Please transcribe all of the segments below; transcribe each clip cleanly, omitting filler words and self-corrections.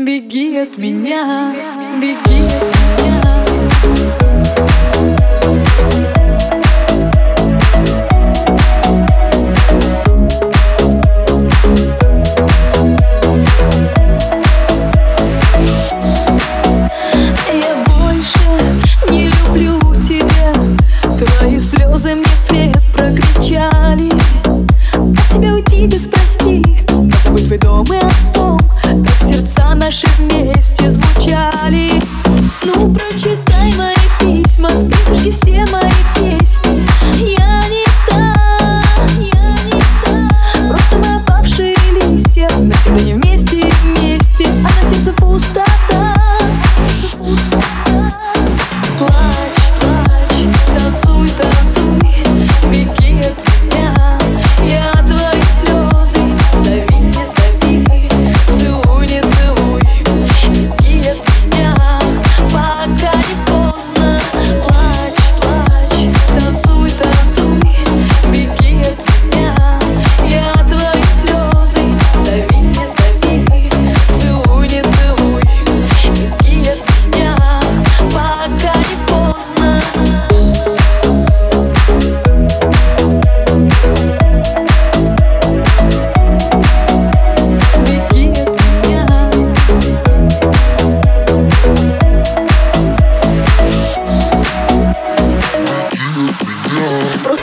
Беги от меня, беги от меня. Я больше не люблю тебя. Твои слезы мне вслед прокричали. От тебя уйти без прости, забыть твой дом и о том, как сердца наши вместе звучали. Ну прочитай мои письма, выслушай все мои песни. Я не та, просто мы опавшие листья. Навсегда не вместе, вместе, а на сердце пустота.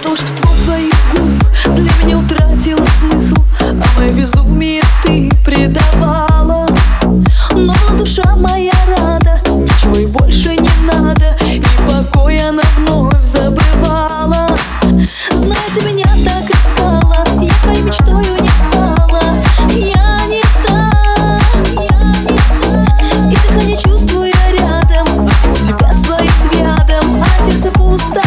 Волшебство твоих губ для меня утратило смысл, а мое безумие ты предавала. Но душа моя рада, ничего и больше не надо, и покой она вновь забывала. Знаю, ты меня так искала, я твоей мечтою не стала. Я не та, и дыхание чувствую рядом, а у тебя своим взглядом, а сердце пустота.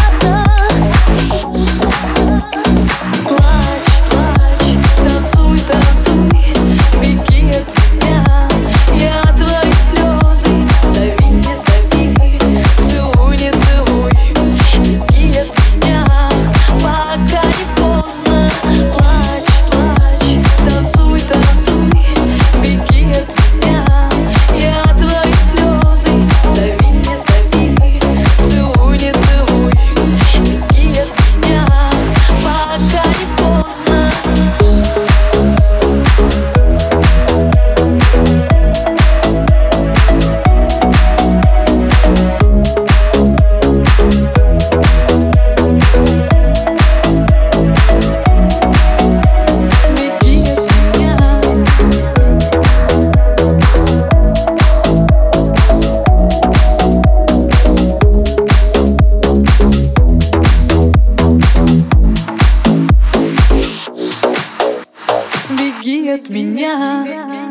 Беги от меня.